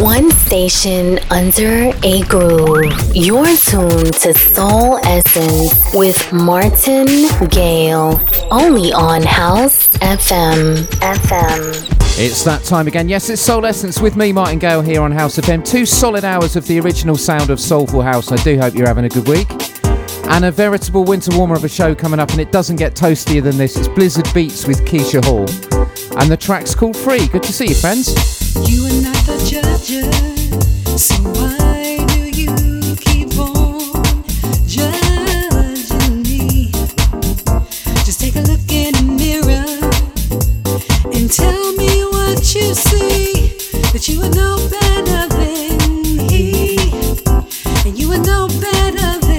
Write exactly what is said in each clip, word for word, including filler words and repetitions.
One station under a groove. You're tuned to Soul Essence with Martin Gale. Only on House F M. F M. It's that time again. Yes, it's Soul Essence with me, Martin Gale, here on House F M. Two solid hours of the original sound of Soulful House. I do hope you're having a good week. And a veritable winter warmer of a show coming up, and it doesn't get toastier than this. It's Blizzard Beats with Keisha Hall. And the track's called Free. Good to see you, friends. You are not the judges, so why do you keep on judging me? Just take a look in the mirror and tell me what you see, that you are no better than he, and you are no better than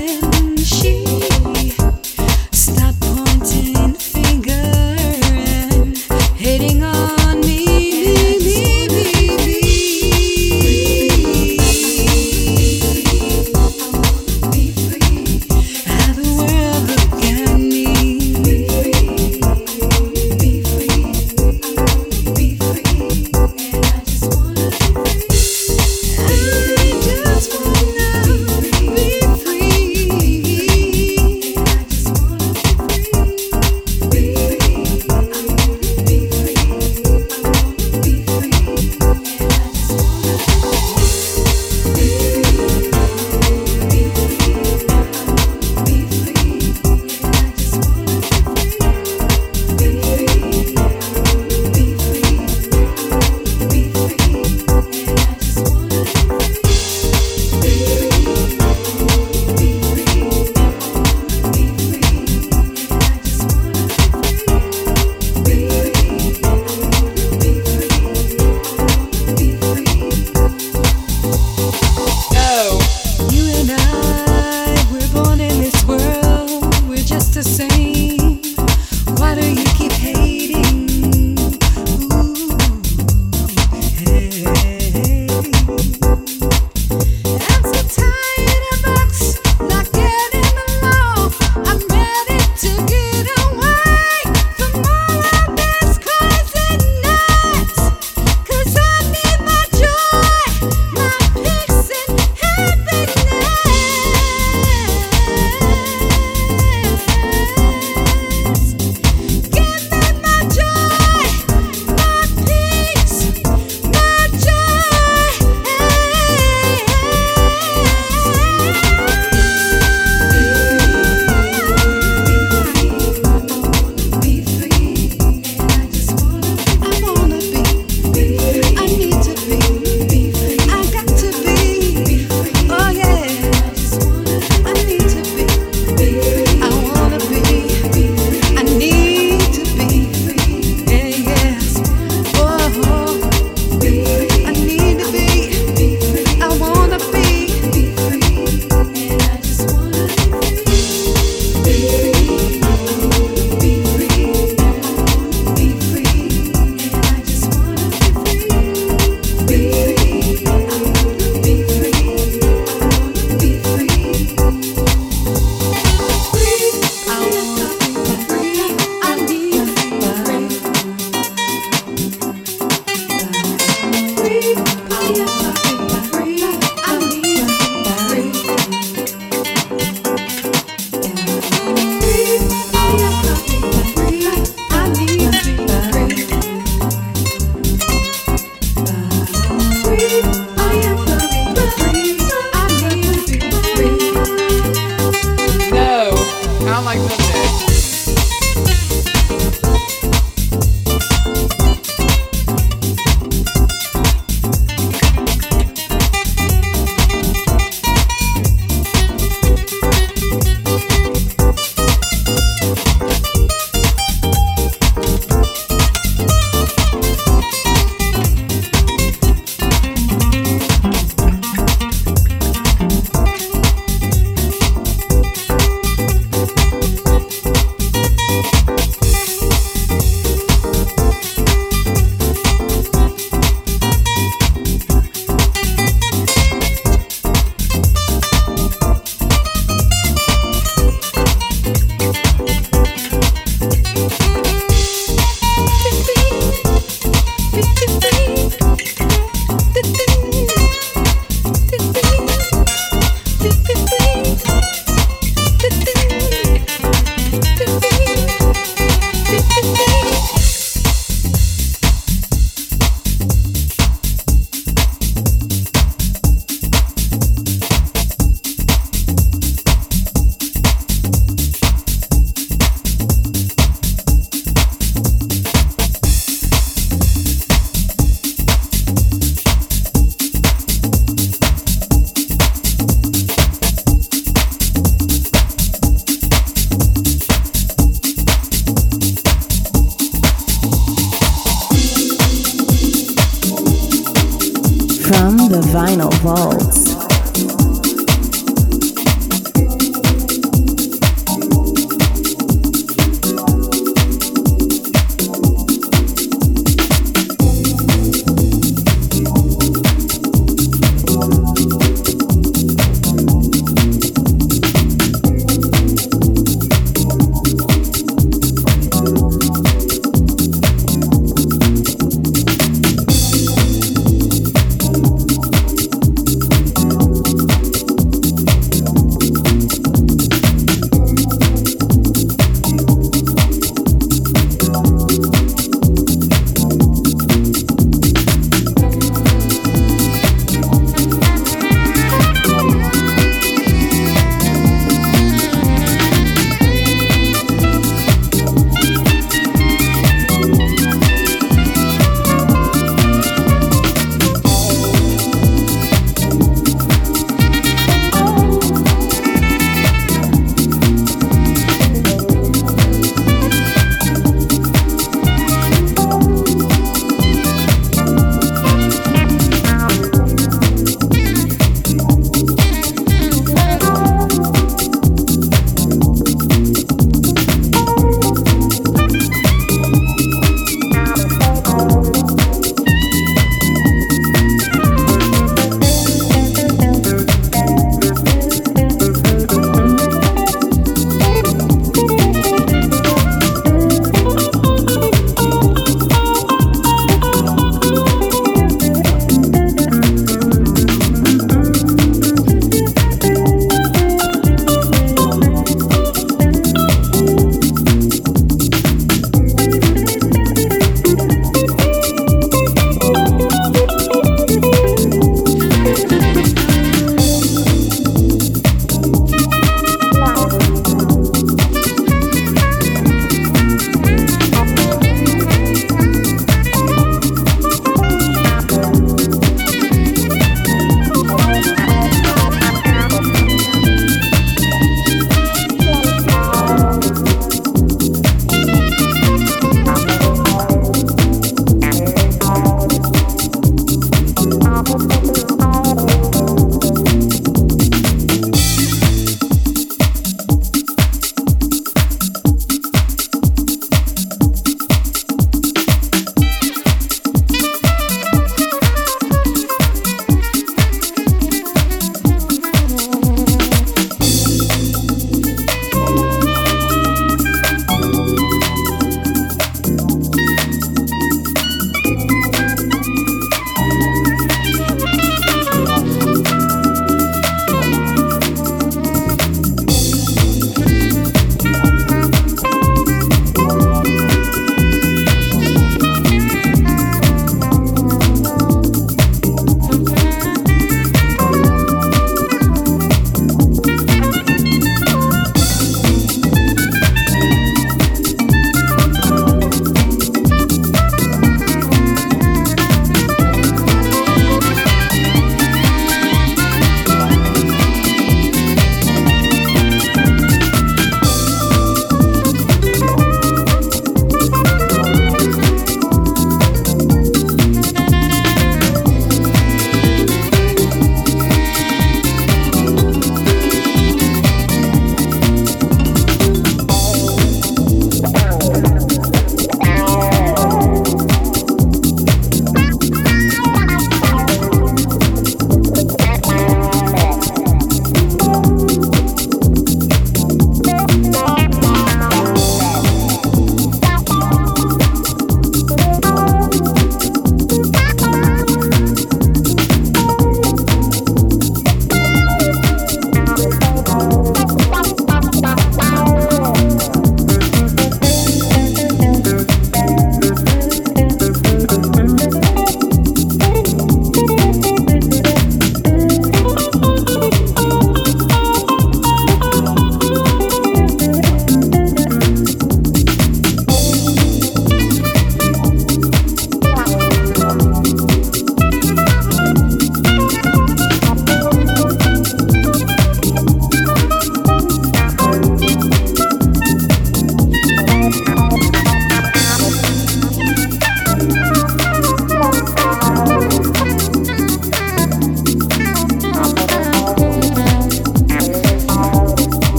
from the Vinyl Vaults.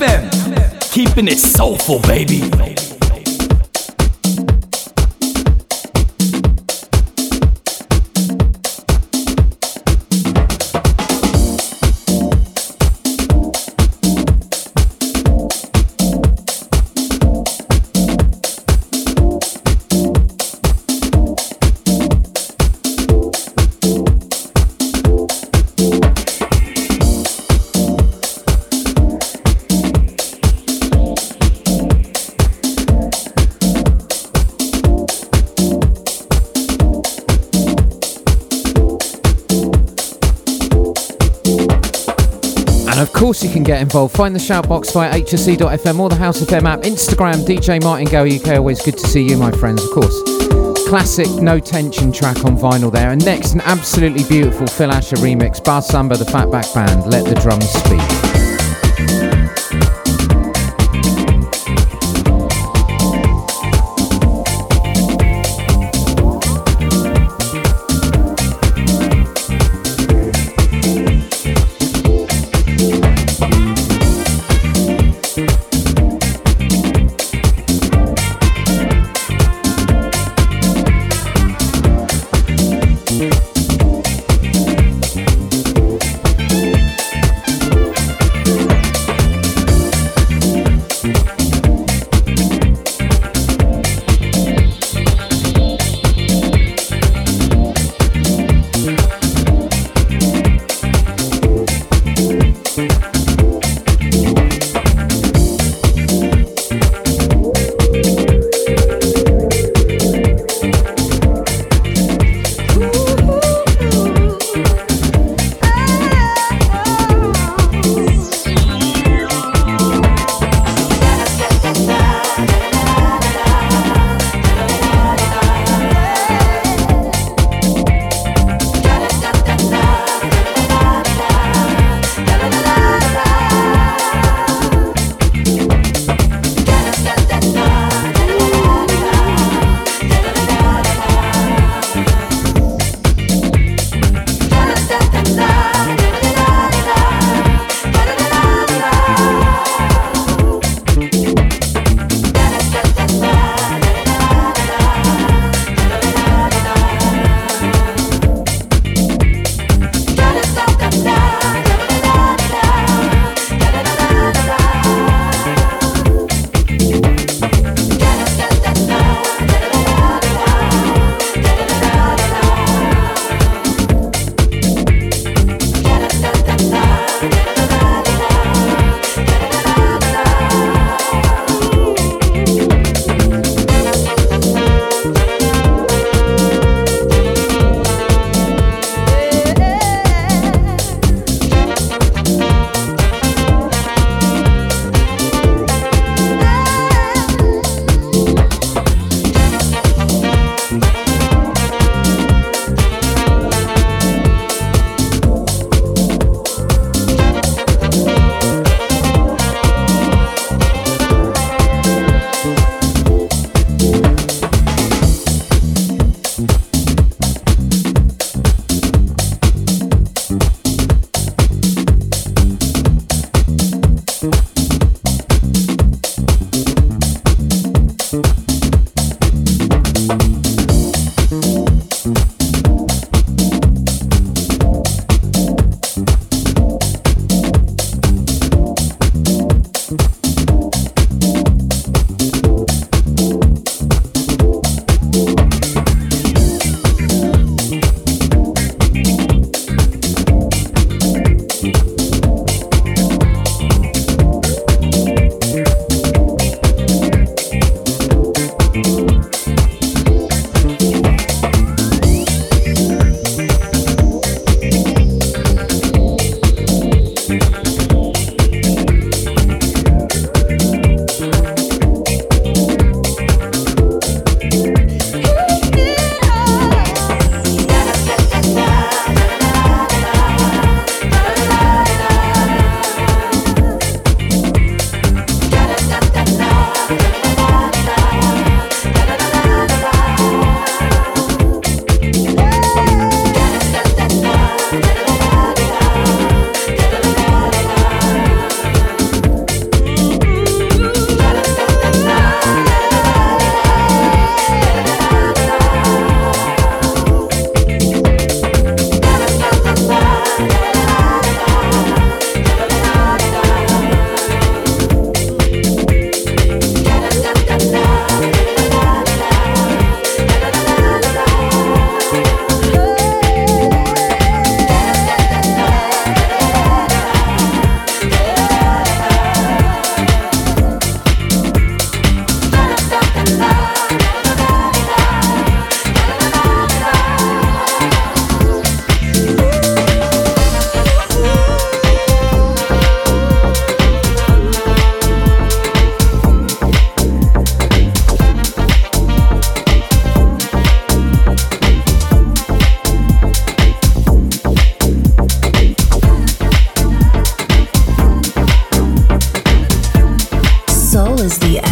F M, keeping it soulful, baby. Of course you can get involved. Find the shout box via h s c dot f m or the House of Fem app. Instagram, D J Martingo U K. Always good to see you, my friends. Of course, classic No Tension track on vinyl there. And next, an absolutely beautiful Phil Asher remix, Bar Samba, the Fatback Band, Let the Drums Speak.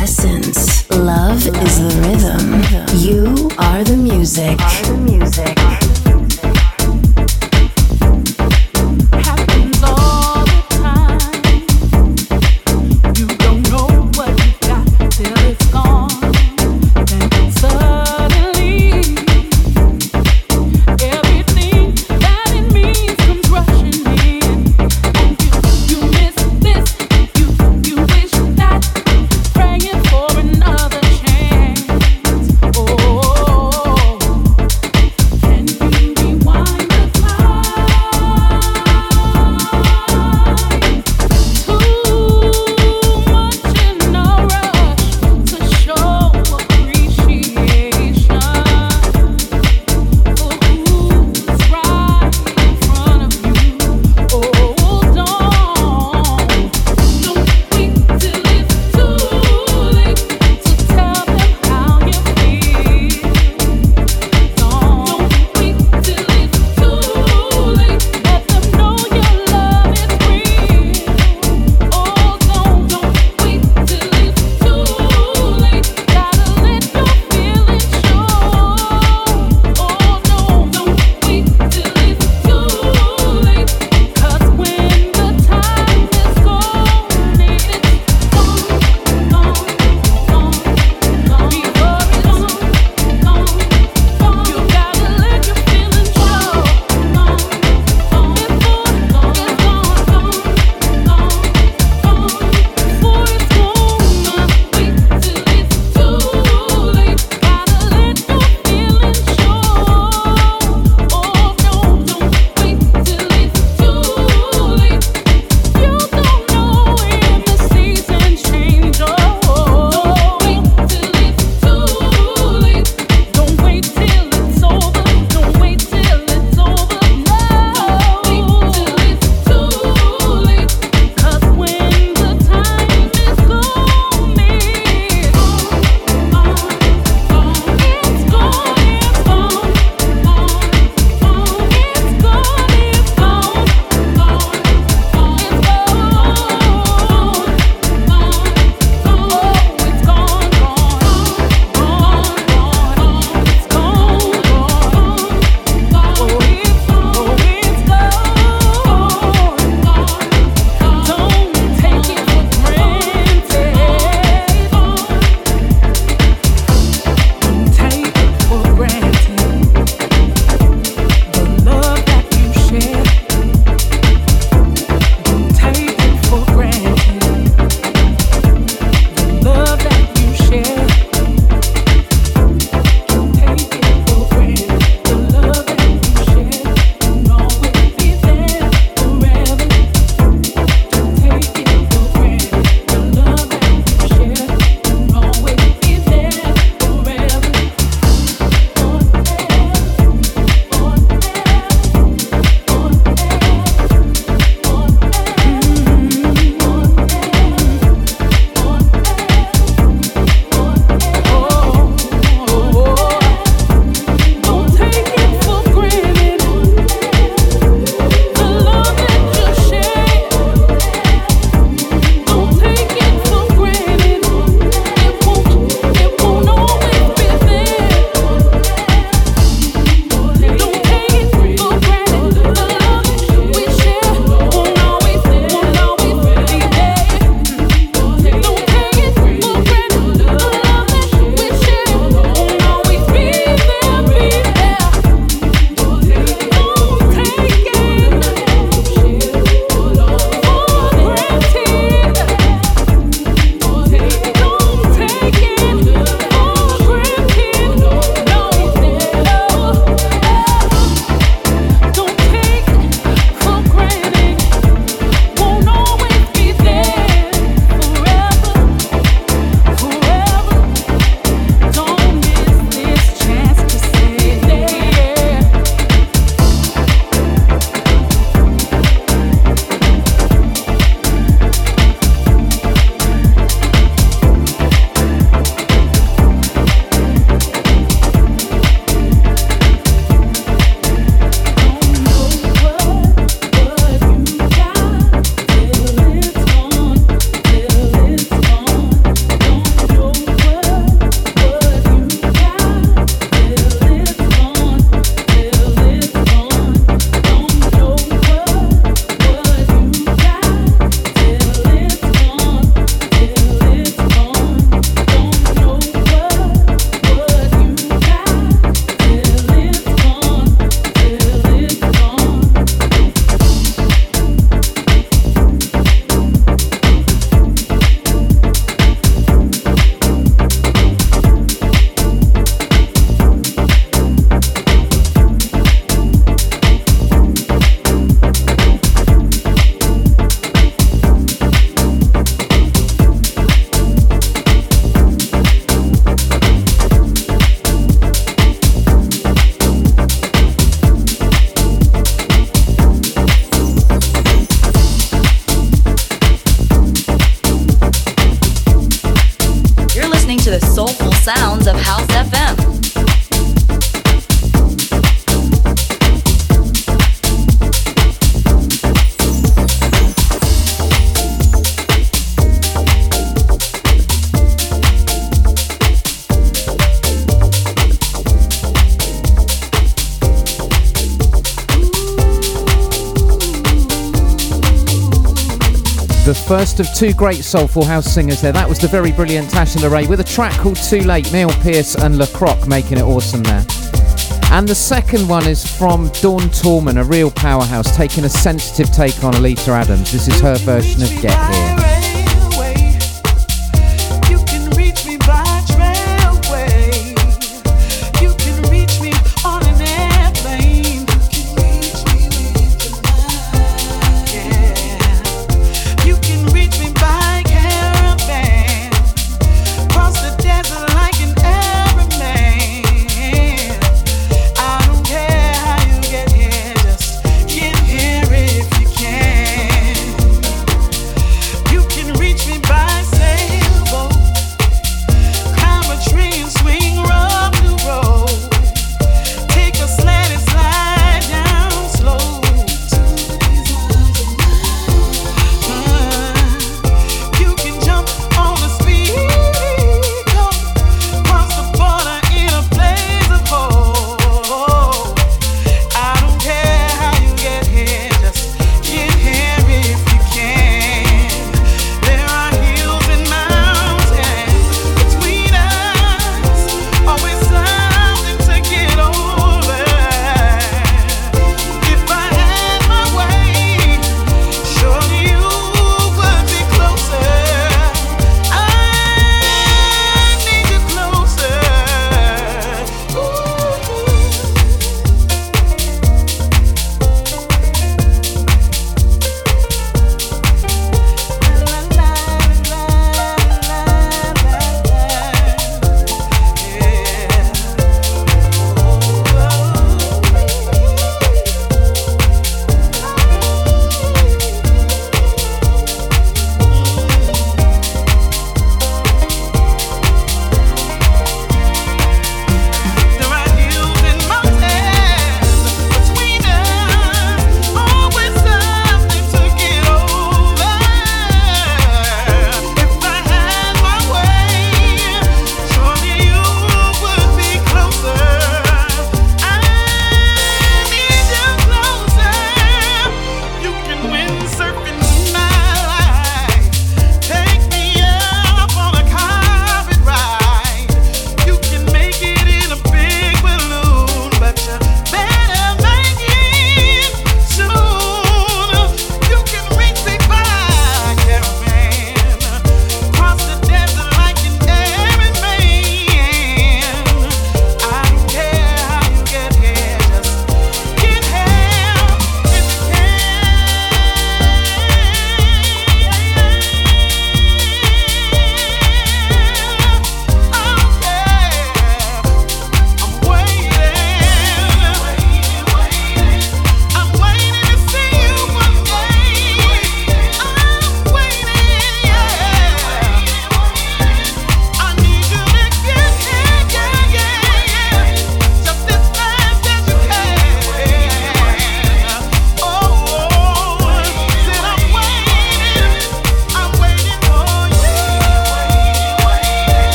Essence. Love is the rhythm. You are the music. Are the music. sounds of House F M. The first of two great soulful house singers there. That was the very brilliant Tasha LeRae with a track called Too Late, Neil Pierce and La Croque making it awesome there. And the second one is from Dawn Torman, a real powerhouse, taking a sensitive take on Alita Adams. This is her version of Get Here.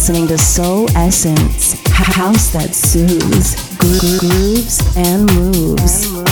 listening to Soul Essence, house that soothes, gro- grooves, and moves. And moves.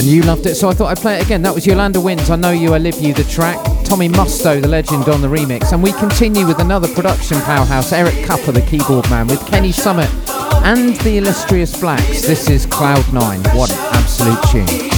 and you loved it, so I thought I'd play it again. That was Yolanda Wins, I Know You, I Live You, the track. Tommy Musto, the legend, on the remix. And we continue with another production powerhouse, Eric Kappa, the keyboard man, with Kenny Summitt and the illustrious Blacks. This is Cloud Nine. What an absolute tune.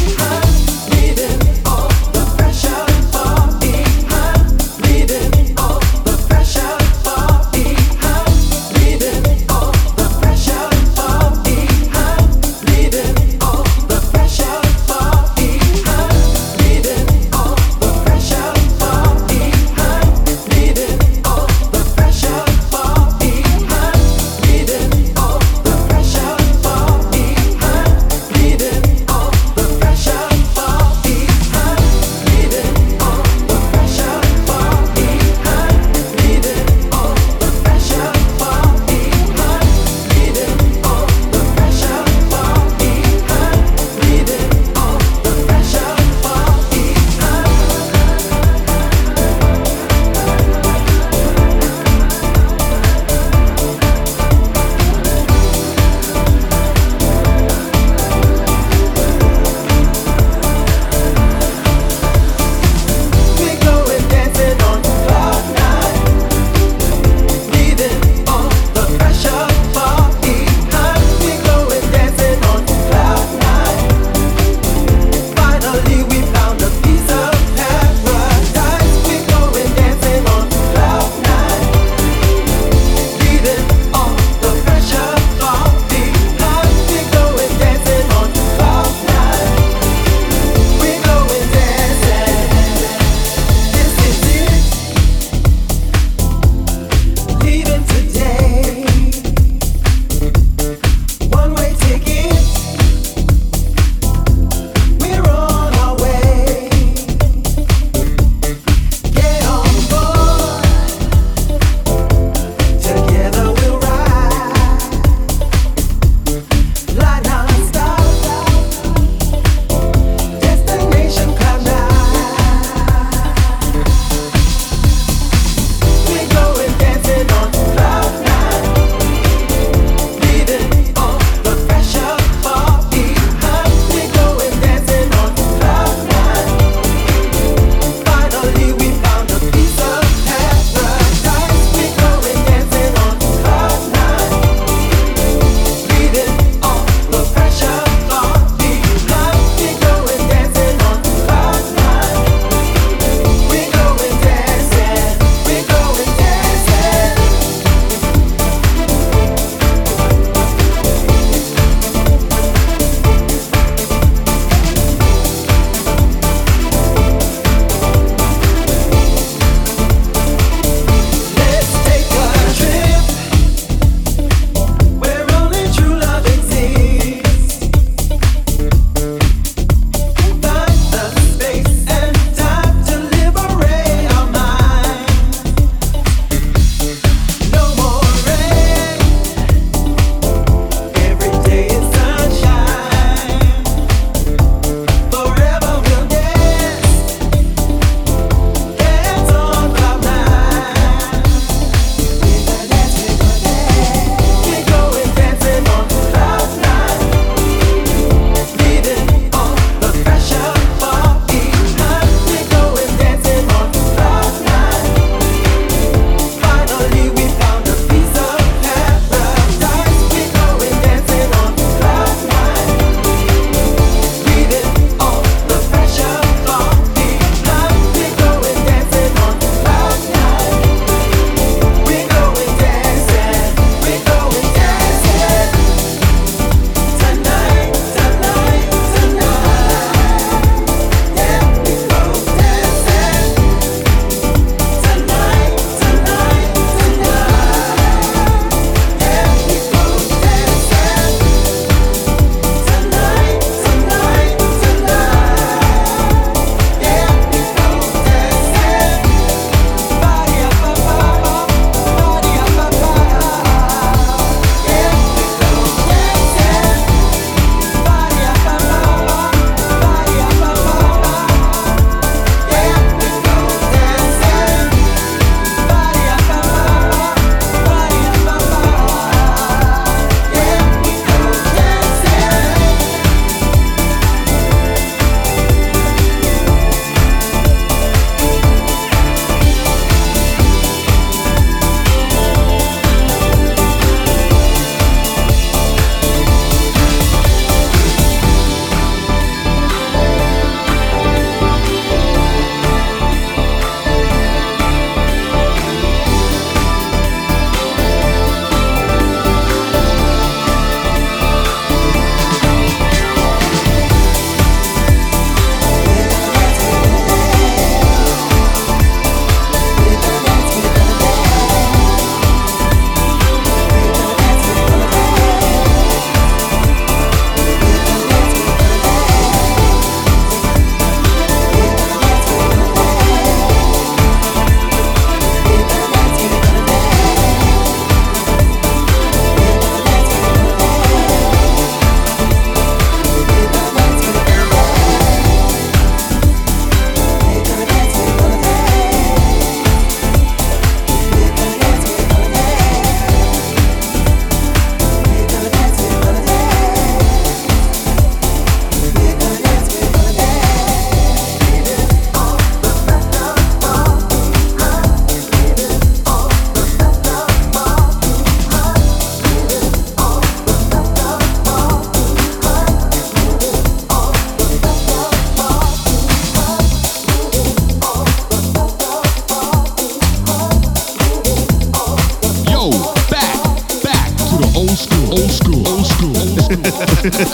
You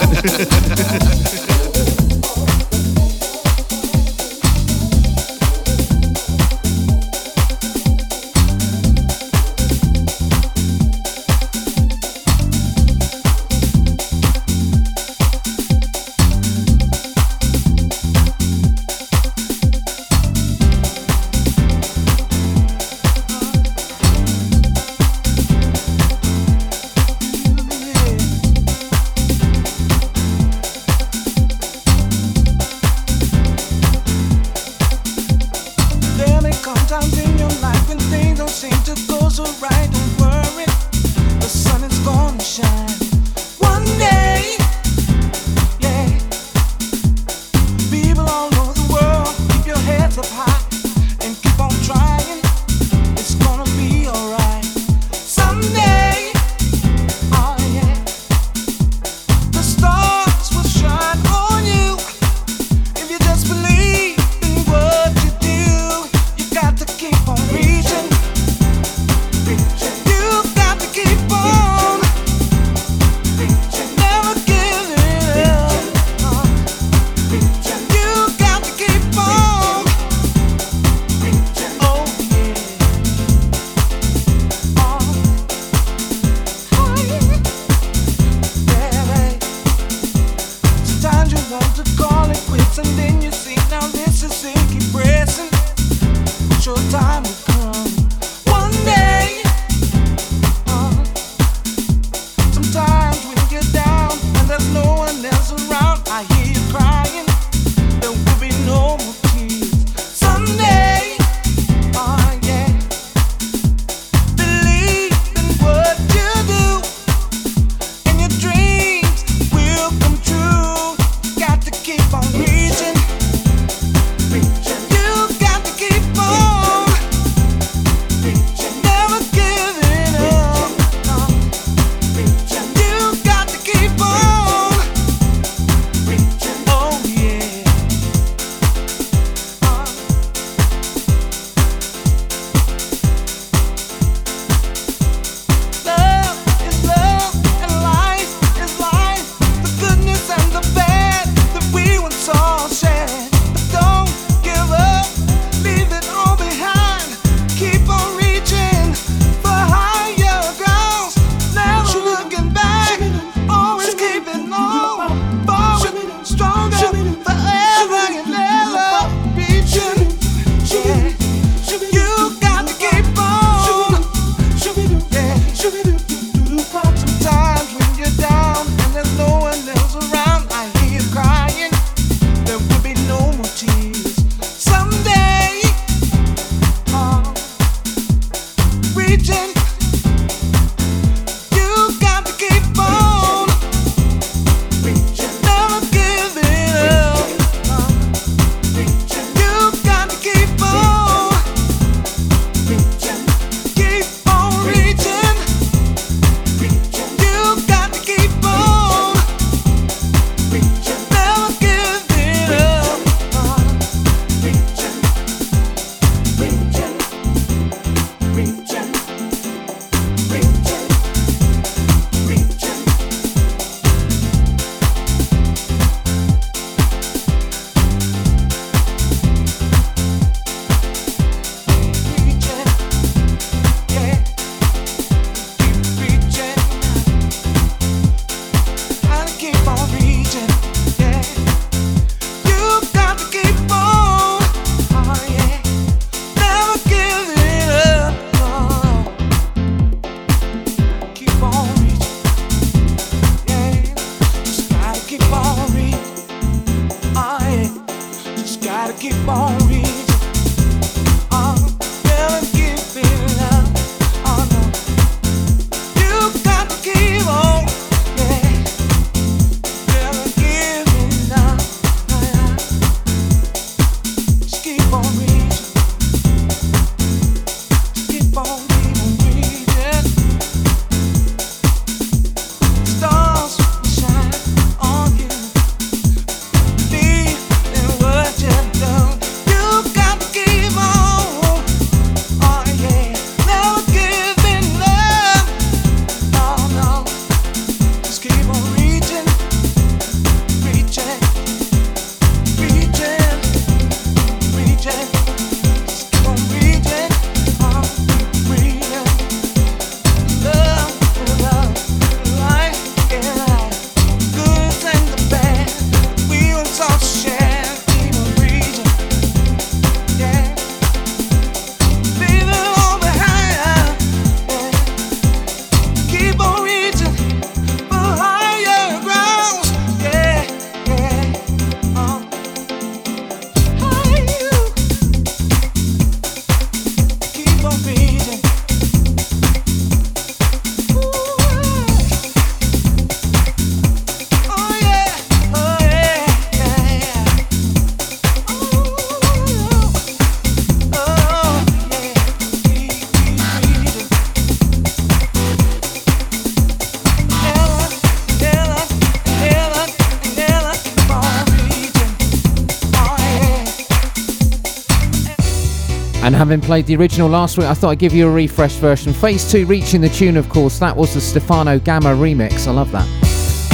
And having played the original last week, I thought I'd give you a refresh version. Phase two reaching the tune, of course. That was the Stefano Gamma remix. I love that.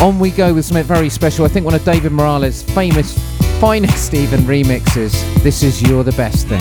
On we go with something very special. I think one of David Morales' famous, finest even remixes. This is You're the Best Thing.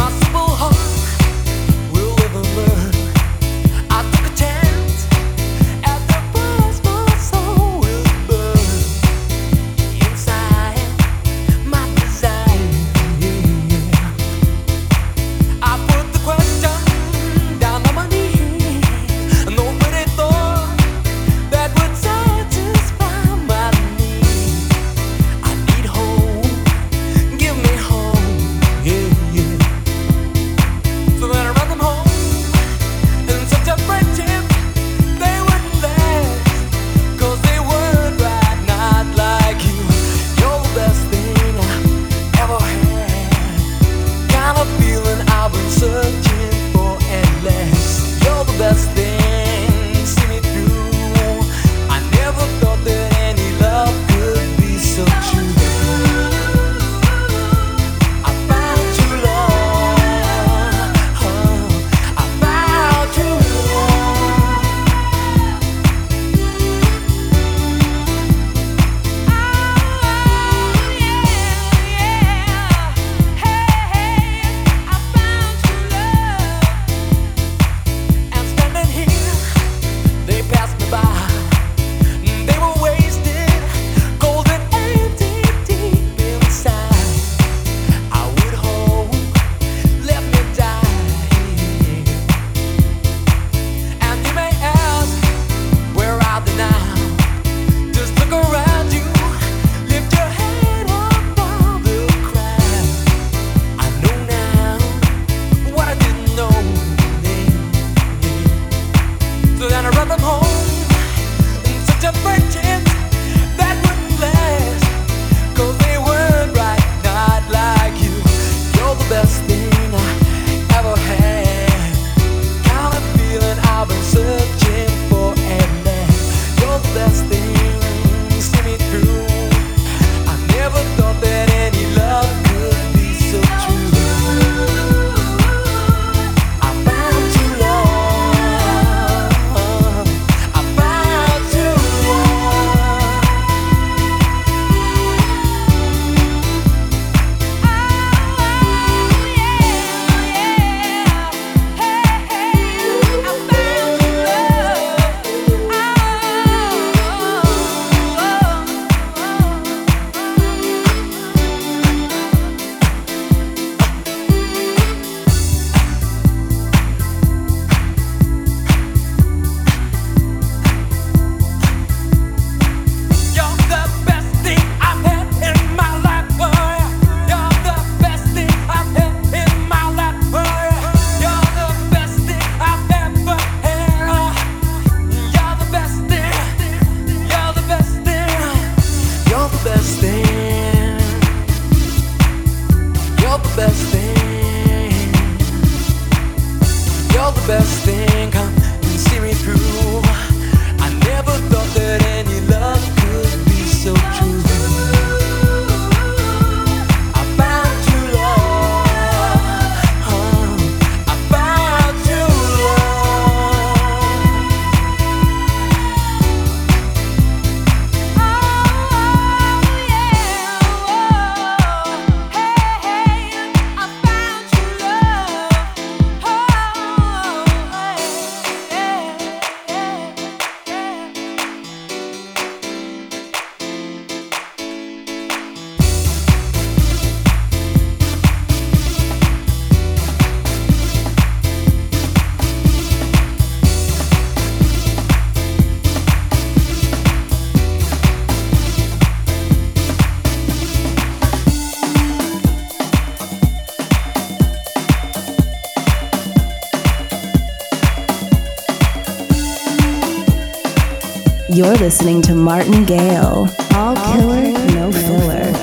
You're listening to Martin Gale. All killer, no filler.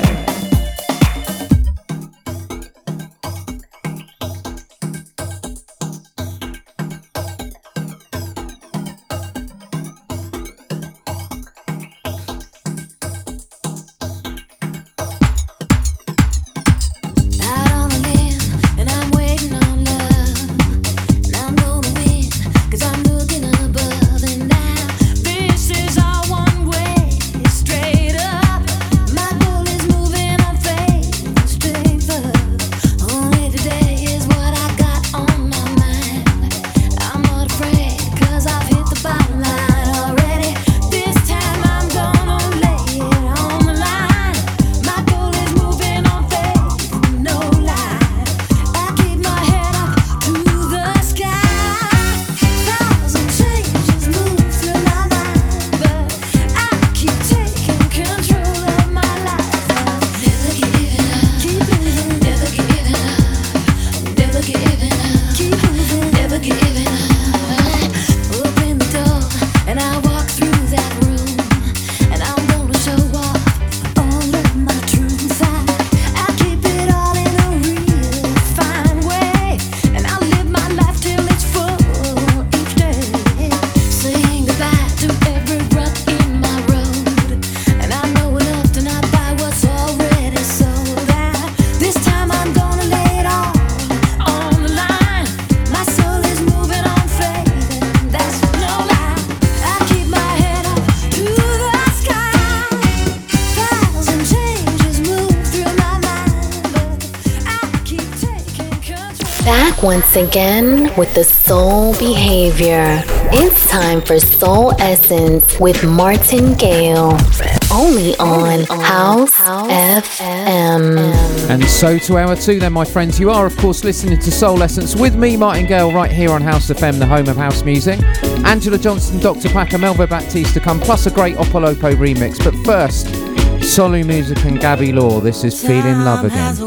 Out on the limb, and I'm waiting on love. Back once again with the soul behavior. It's time for Soul Essence with Martin Gale. Only on House F M. And so to hour two then, my friends. You are, of course, listening to Soul Essence with me, Martin Gale, right here on House F M, the home of house music. Angela Johnson, Doctor Packer, Melba Baptiste to come, plus a great Opolopo remix. But first, Solu Music and Gabby Law. This is Feeling Love Again.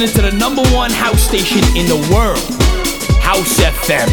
listening to the number one house station in the world, House F M.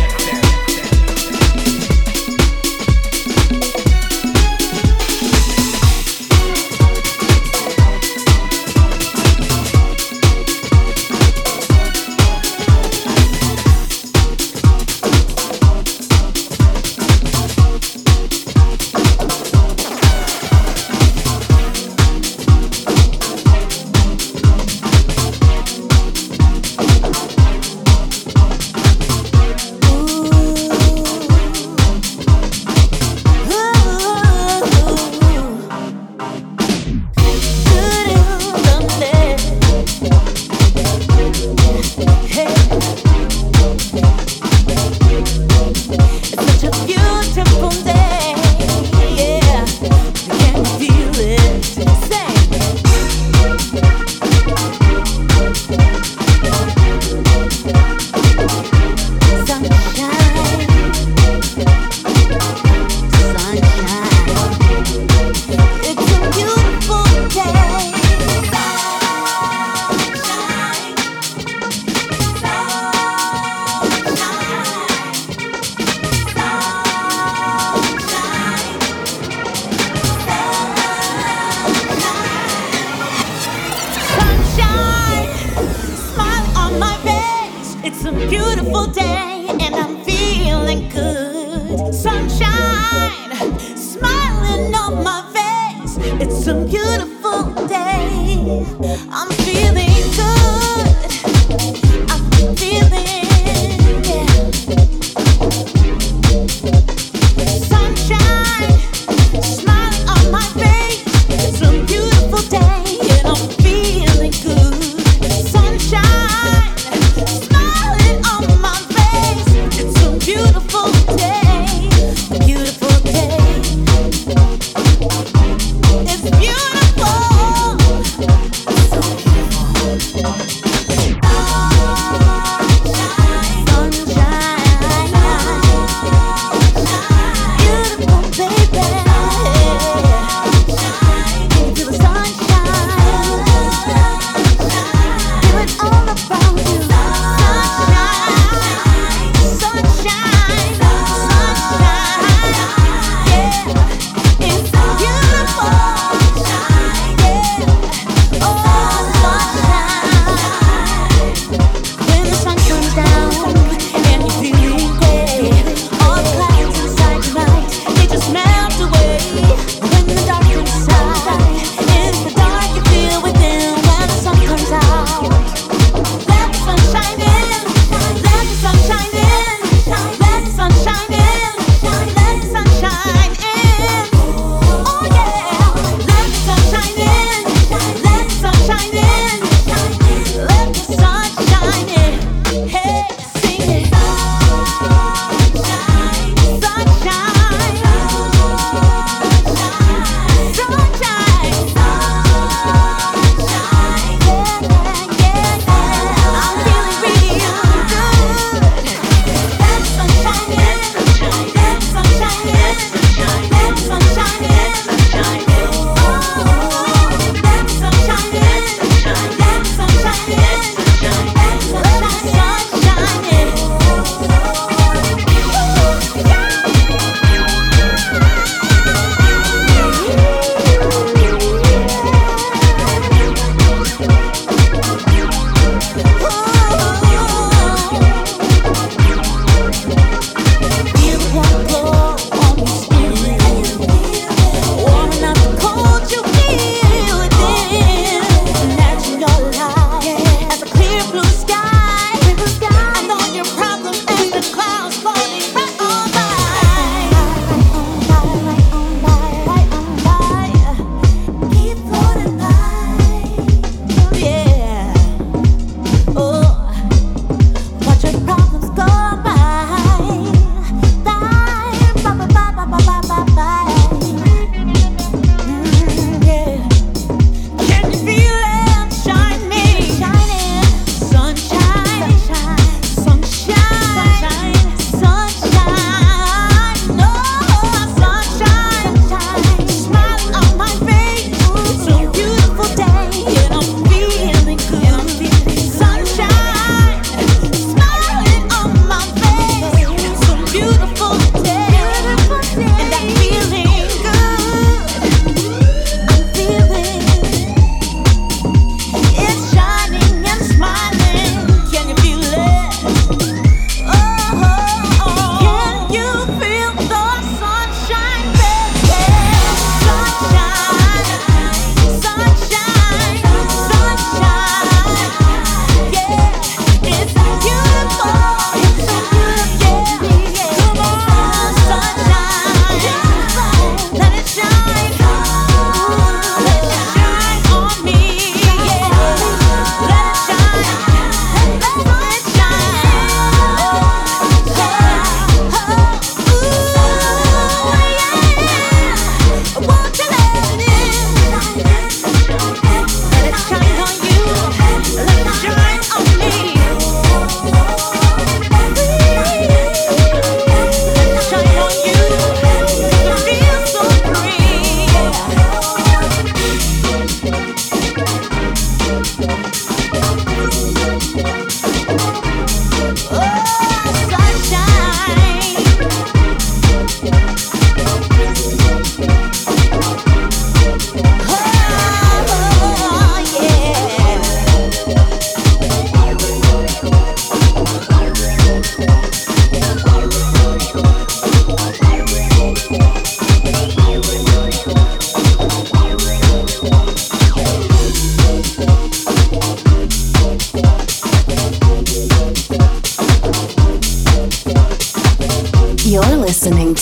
It's beautiful.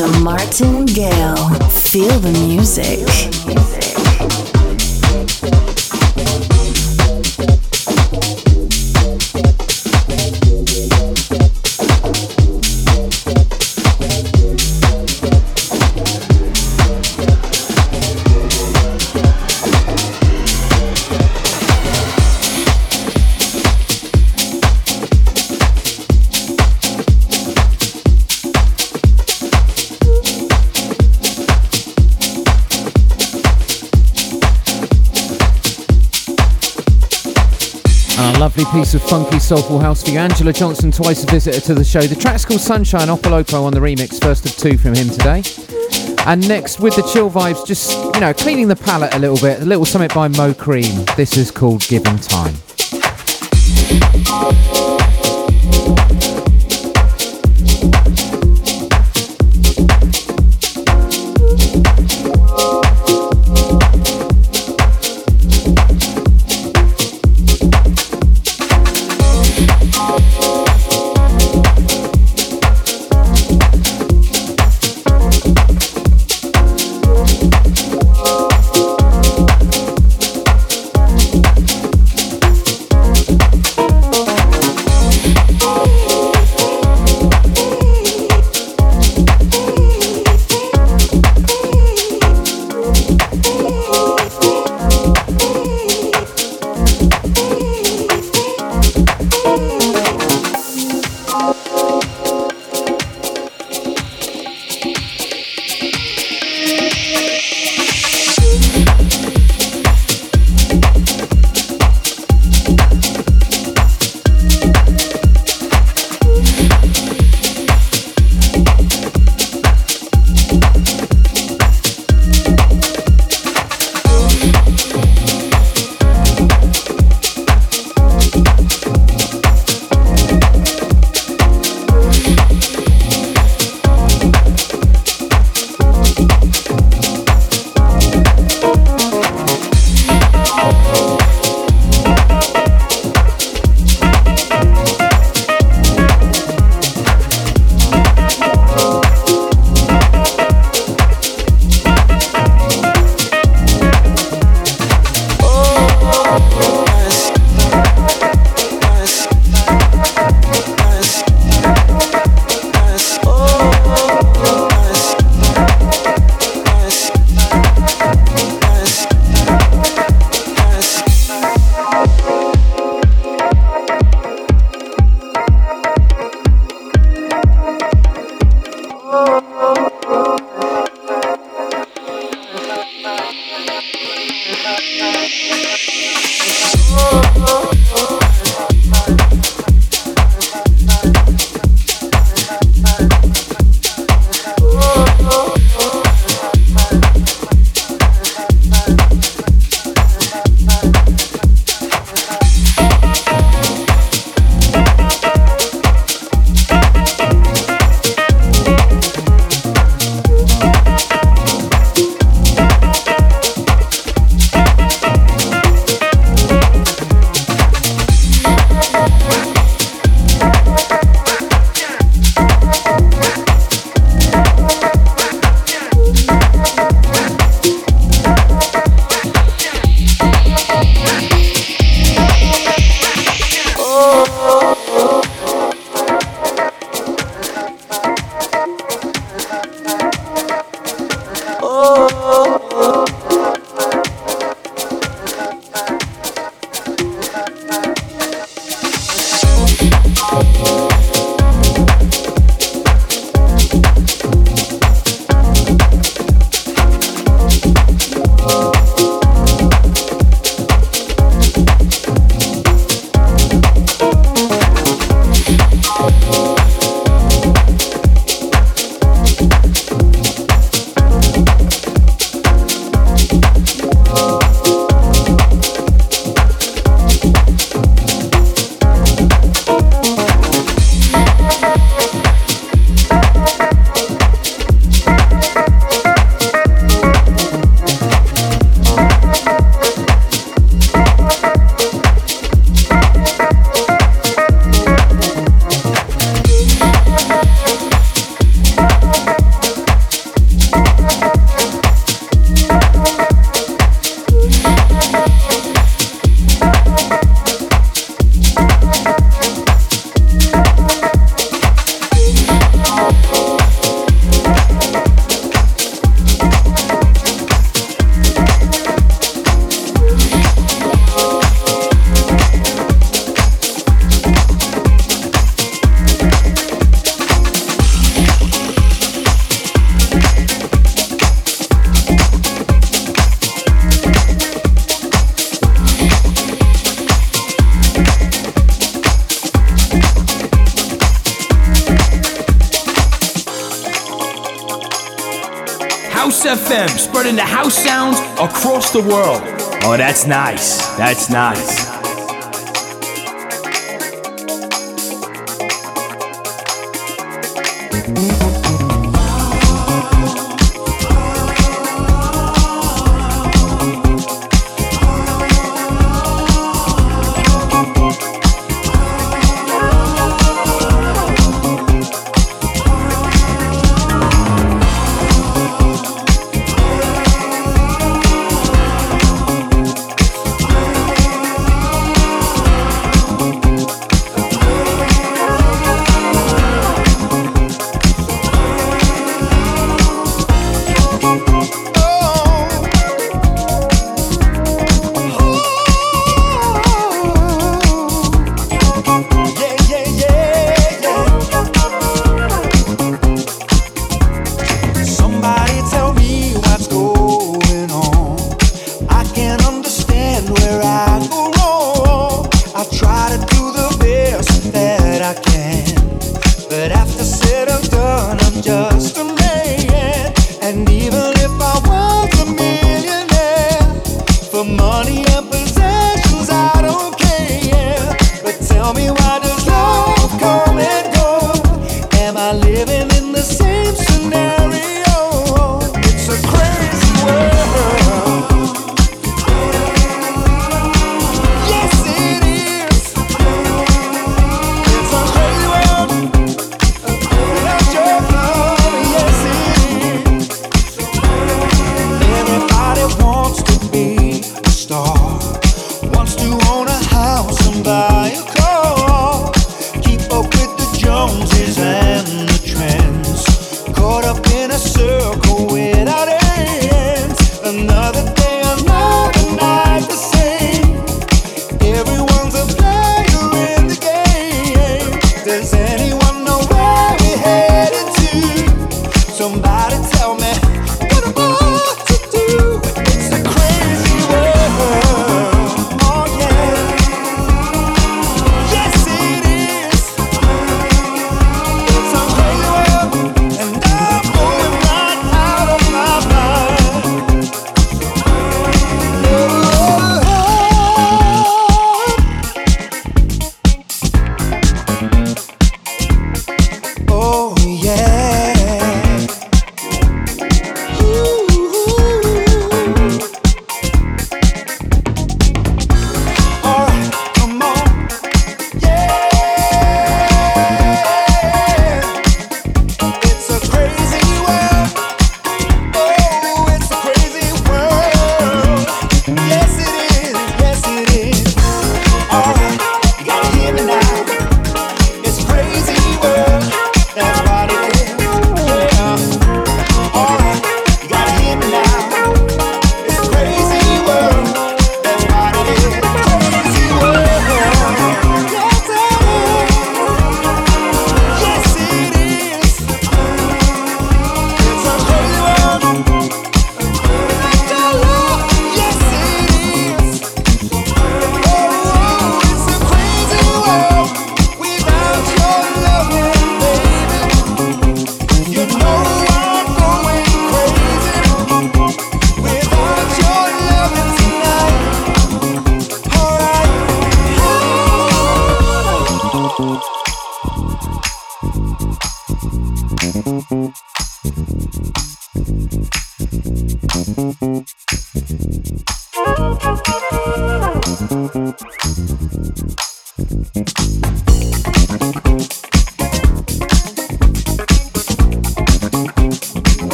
to Martin Gale. Feel the music. Feel the music. Lovely piece of funky soulful house for you. Angela Johnson, twice a visitor to the show. The track's called Sunshine, Opolopo on the remix, first of two from him today. And next, with the chill vibes, just, you know, cleaning the palette a little bit, a little something by Mo Cream. This is called Given Time. F M, spreading the house sounds across the world. Oh, that's nice. That's nice.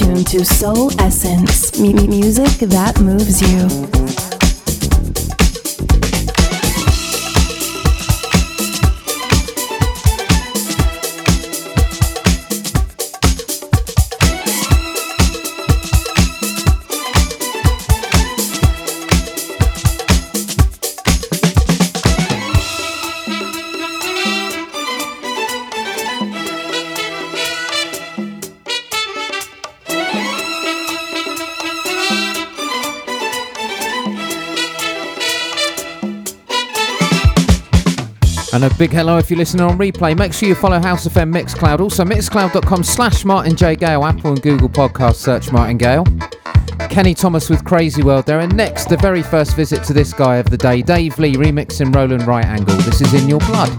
tuned to Soul Essence, m- music that moves you. And a big hello if you're listening on replay. Make sure you follow House F M Mixcloud. Also mixcloud.com slash Martin J Gale. Apple and Google Podcast search Martin Gale. Kenny Thomas with Crazy World there. And next, the very first visit to this guy of the day, Dave Lee remixing Roland Right Angle. This is In Your Blood.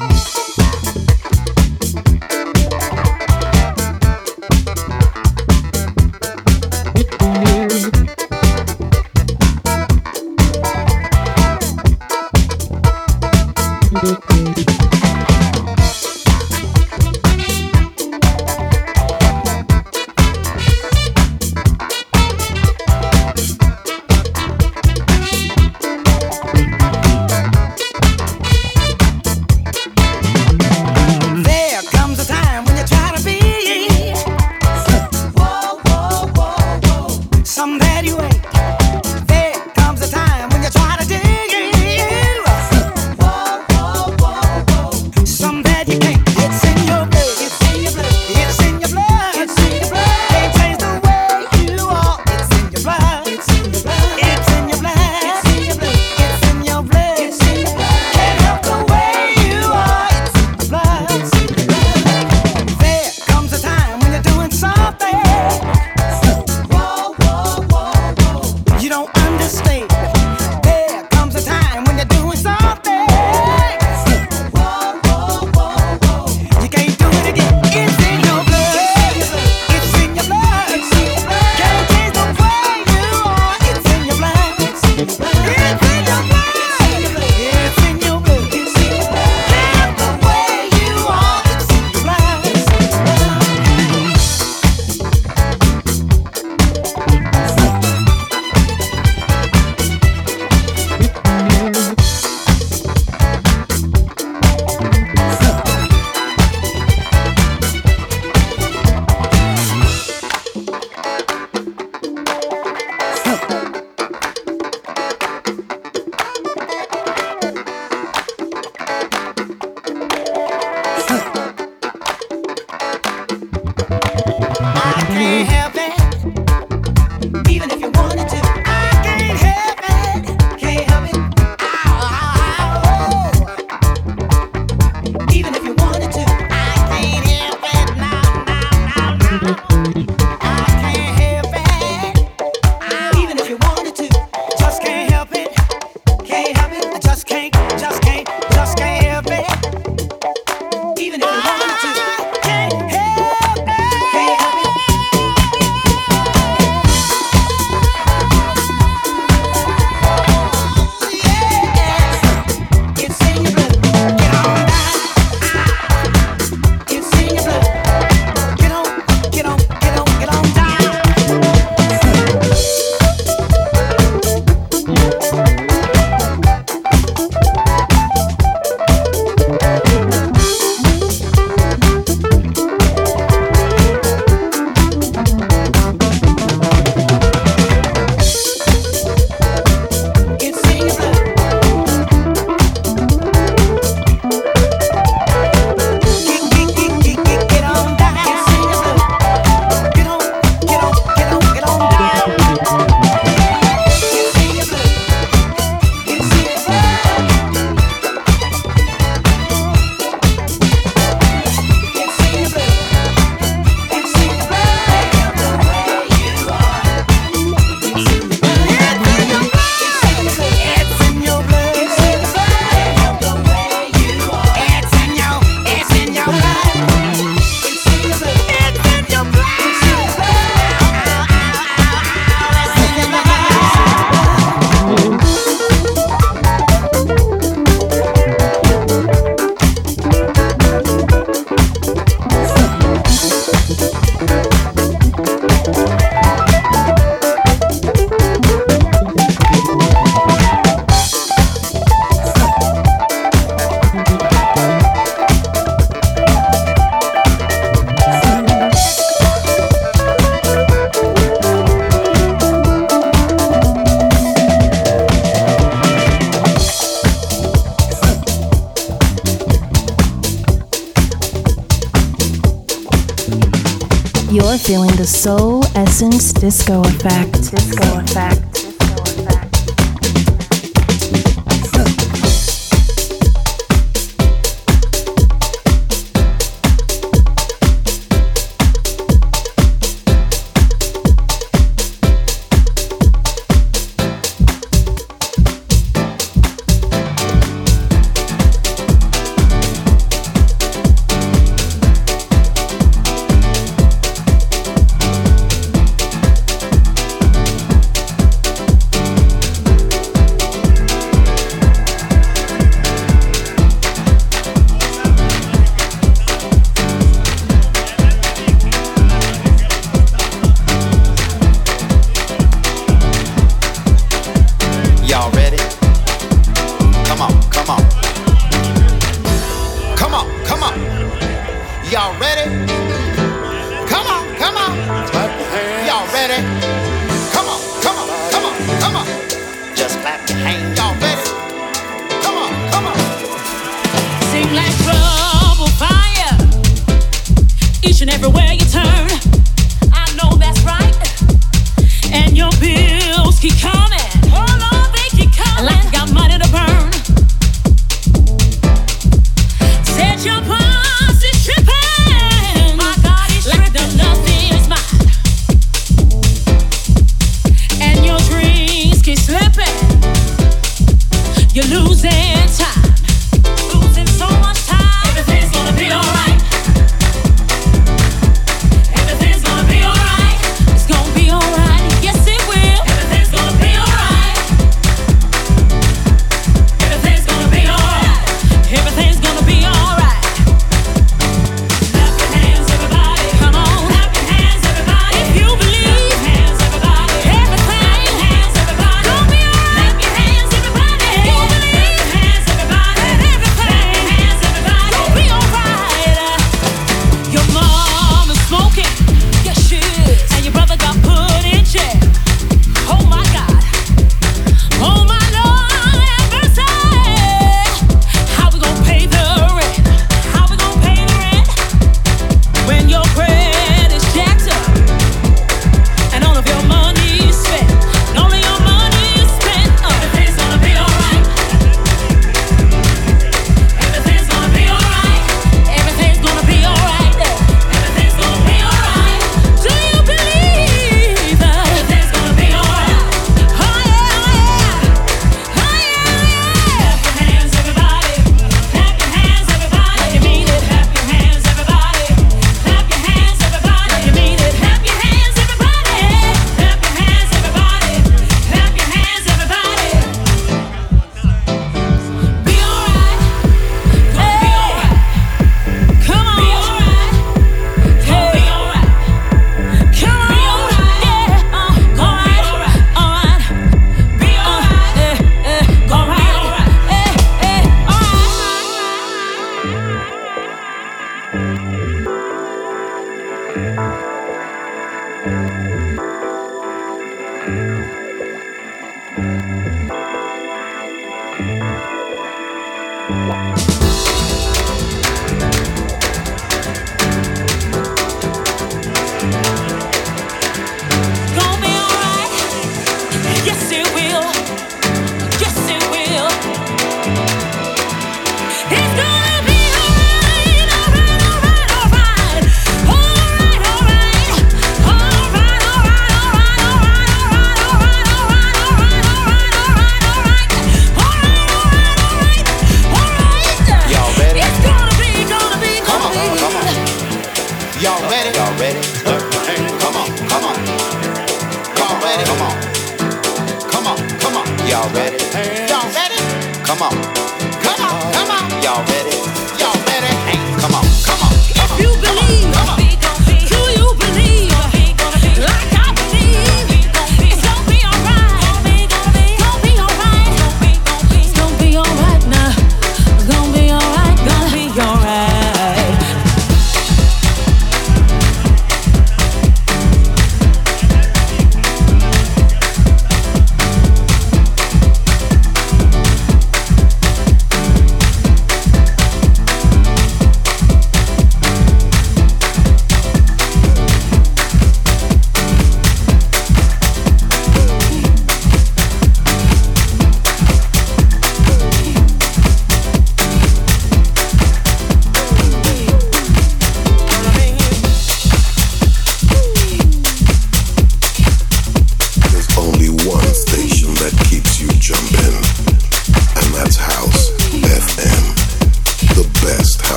You're feeling the Soul Essence disco effect. Disco effect.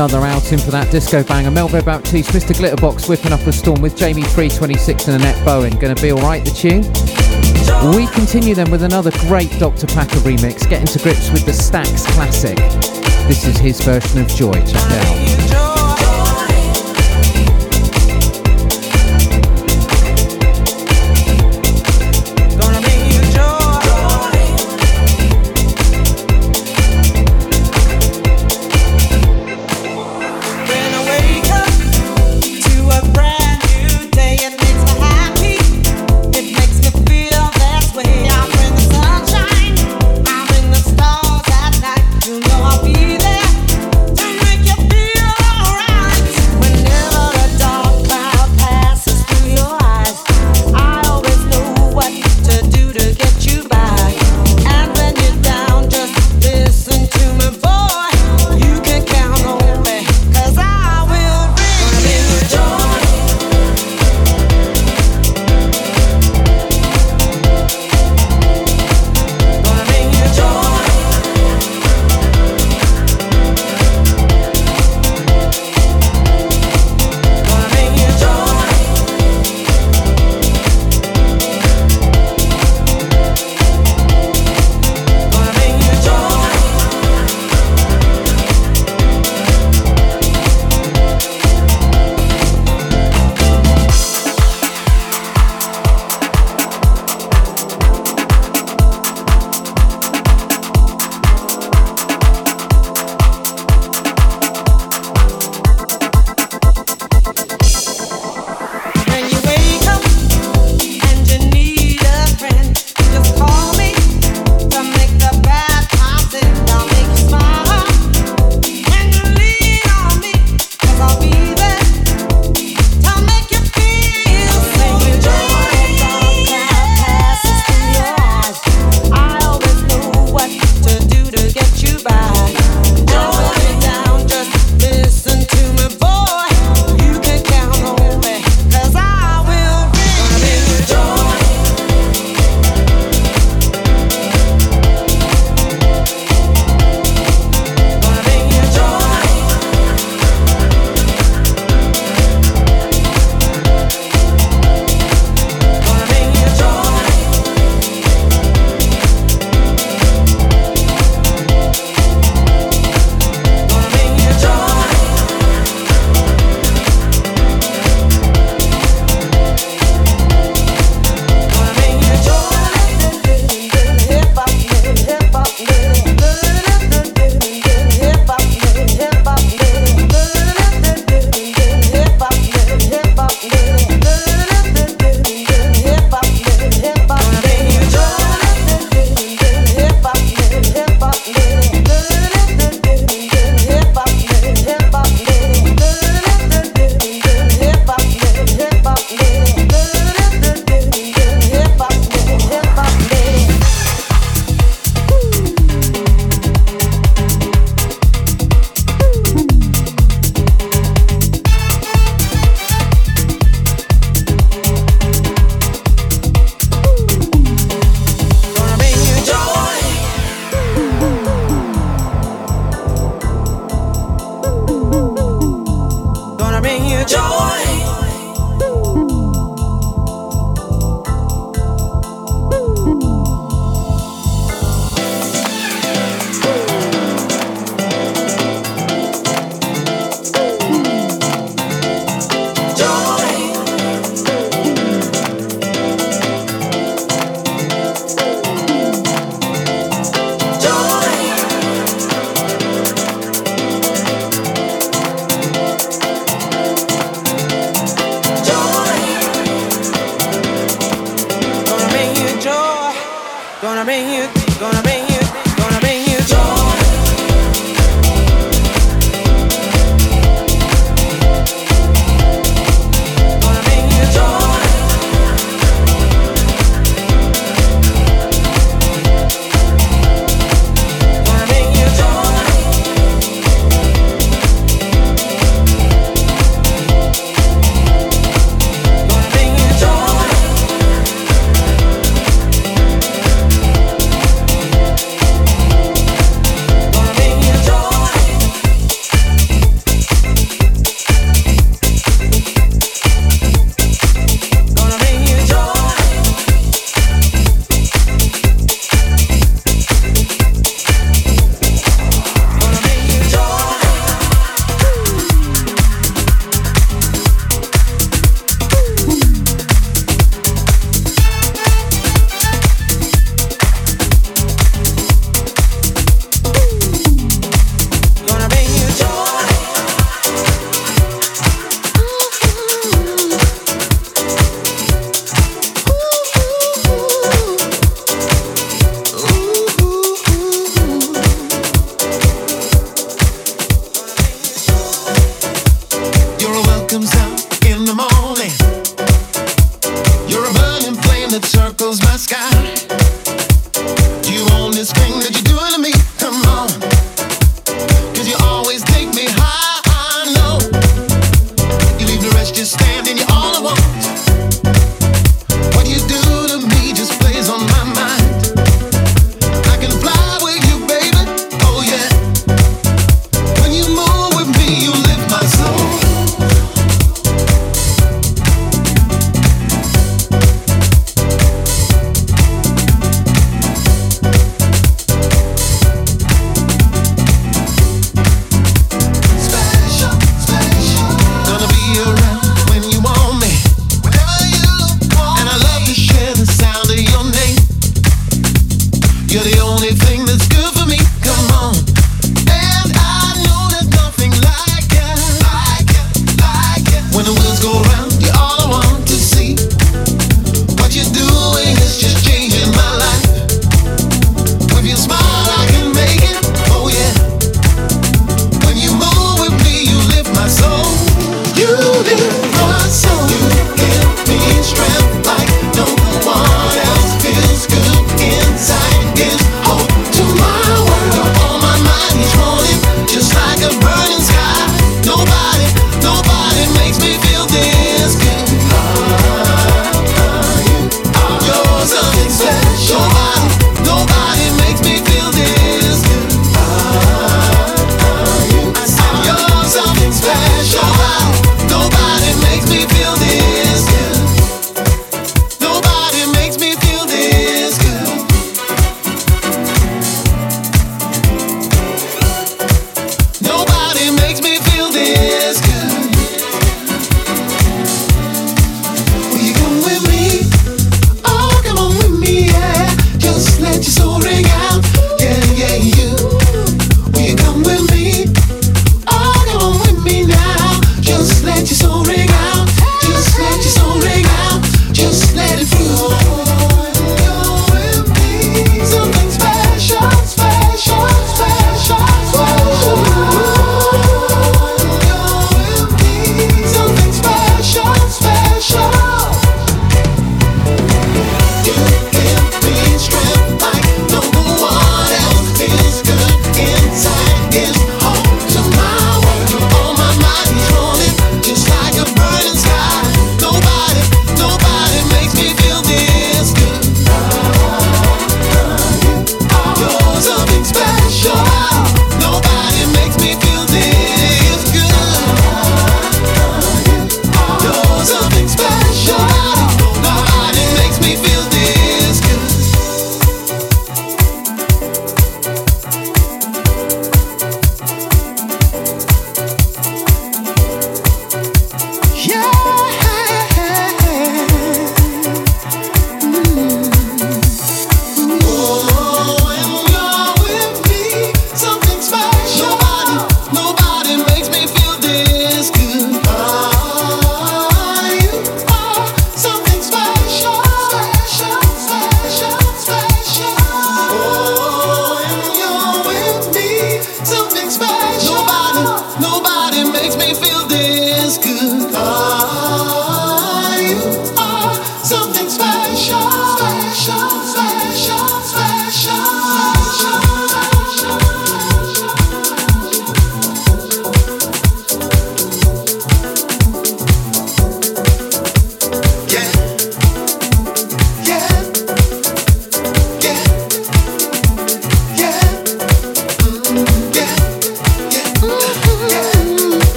another outing for that disco banger. Melba Baptiste, Mr Glitterbox whipping up a storm with Jamie three twenty-six and Annette Bowen. Going to be alright, the tune? We continue then with another great Doctor Packer remix, getting to grips with the Stax classic. This is his version of Joy, check it out. Be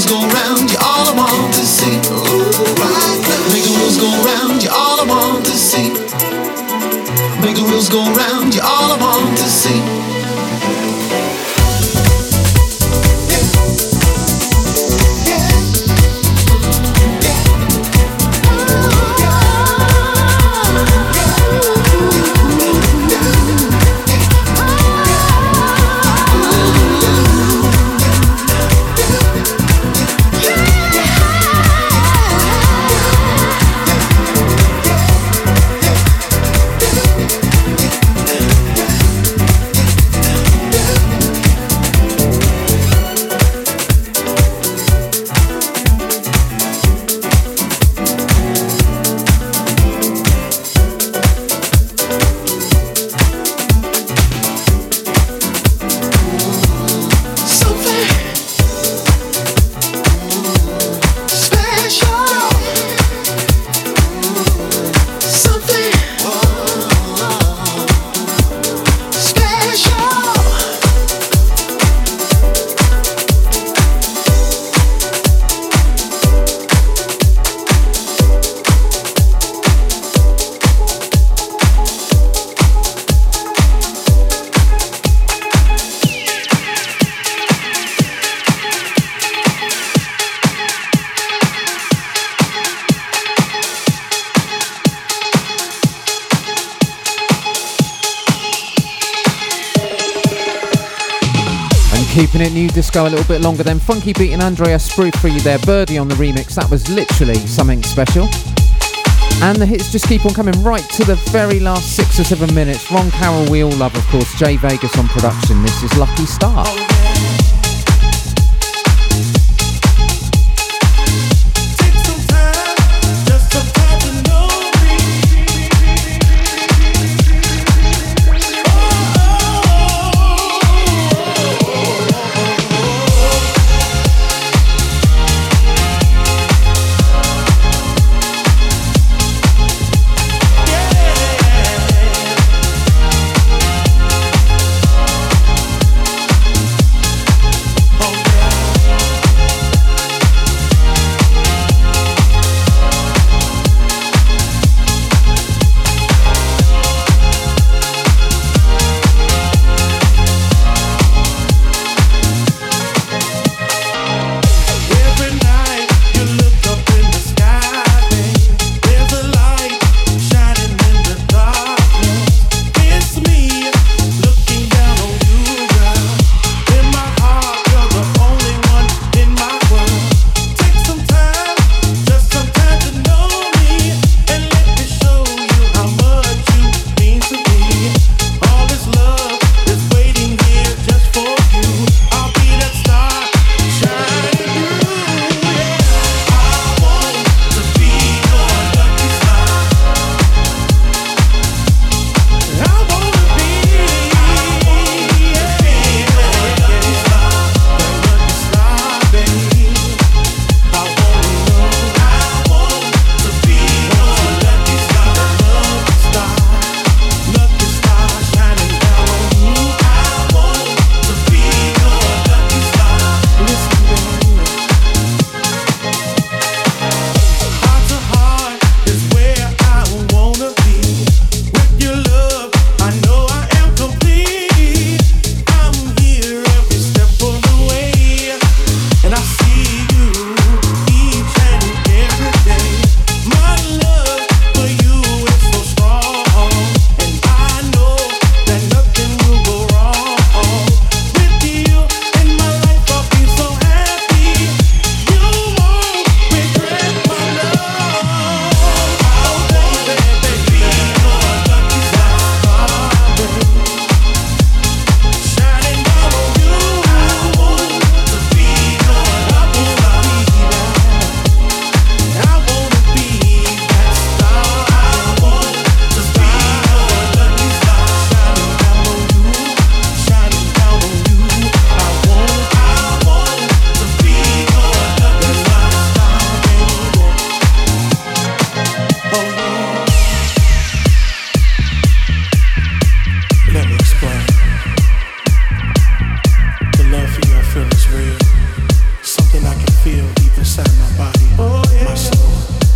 wheels go round, you're all I want to see. Make the wheels go round, you're all I want to see. Make the wheels go round, you're all I want to see. Keeping it new disco a little bit longer then. Funky Beat and Andrea Spruik for you there. Birdie on the remix. That was literally something special. And the hits just keep on coming right to the very last six or seven minutes. Ron Carroll, We All Love, of course. Jay Vegas on production. This is Lucky Star. Something I can feel deep inside my body, oh, yeah, my soul.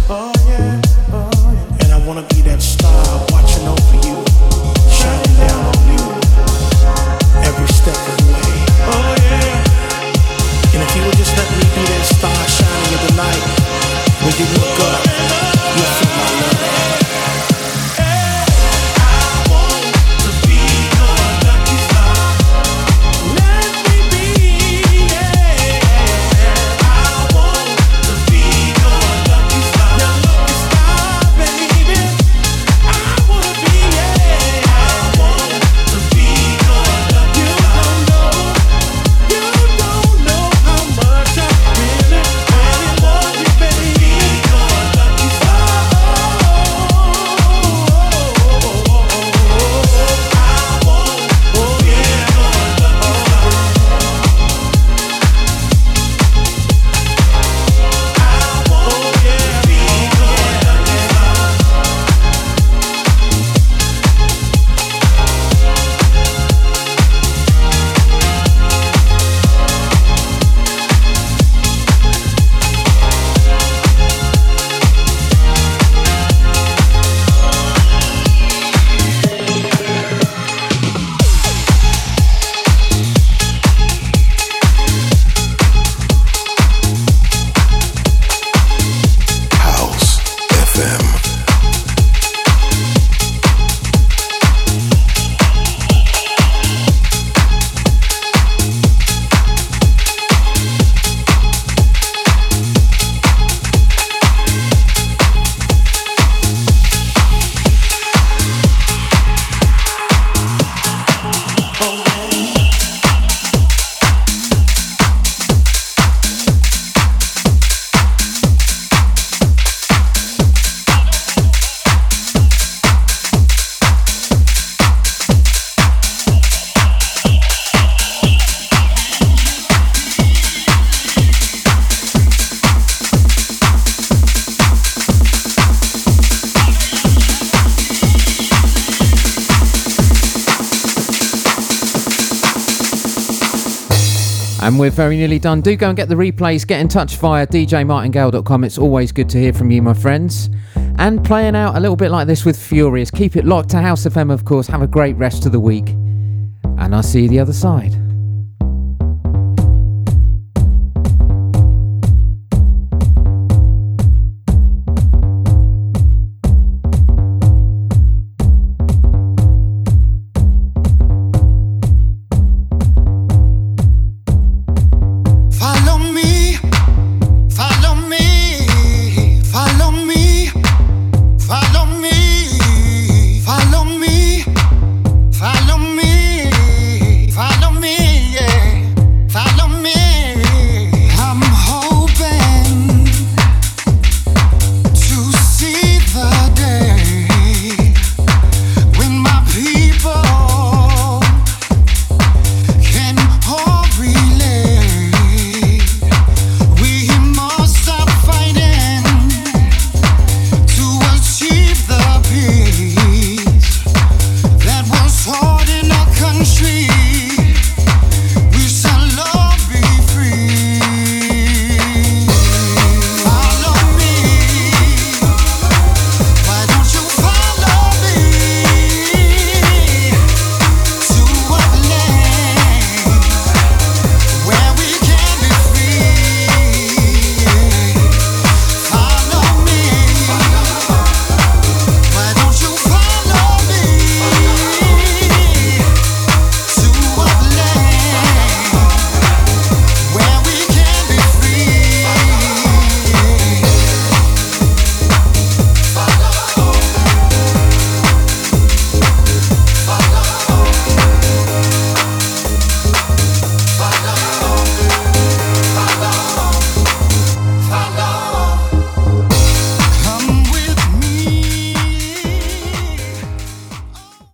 Oh, yeah. Oh, yeah. And I want to be that star watching over you, shining down on you every step of the way. Oh, yeah. And if you would just let me be that star shining in the night, when you look up, you'll feel my love. And we're very nearly done. Do go and get the replays. Get in touch via d j martingale dot com. It's always good to hear from you, my friends. And playing out a little bit like this with Furious. Keep it locked to House F M, of course. Have a great rest of the week. And I'll see you the other side.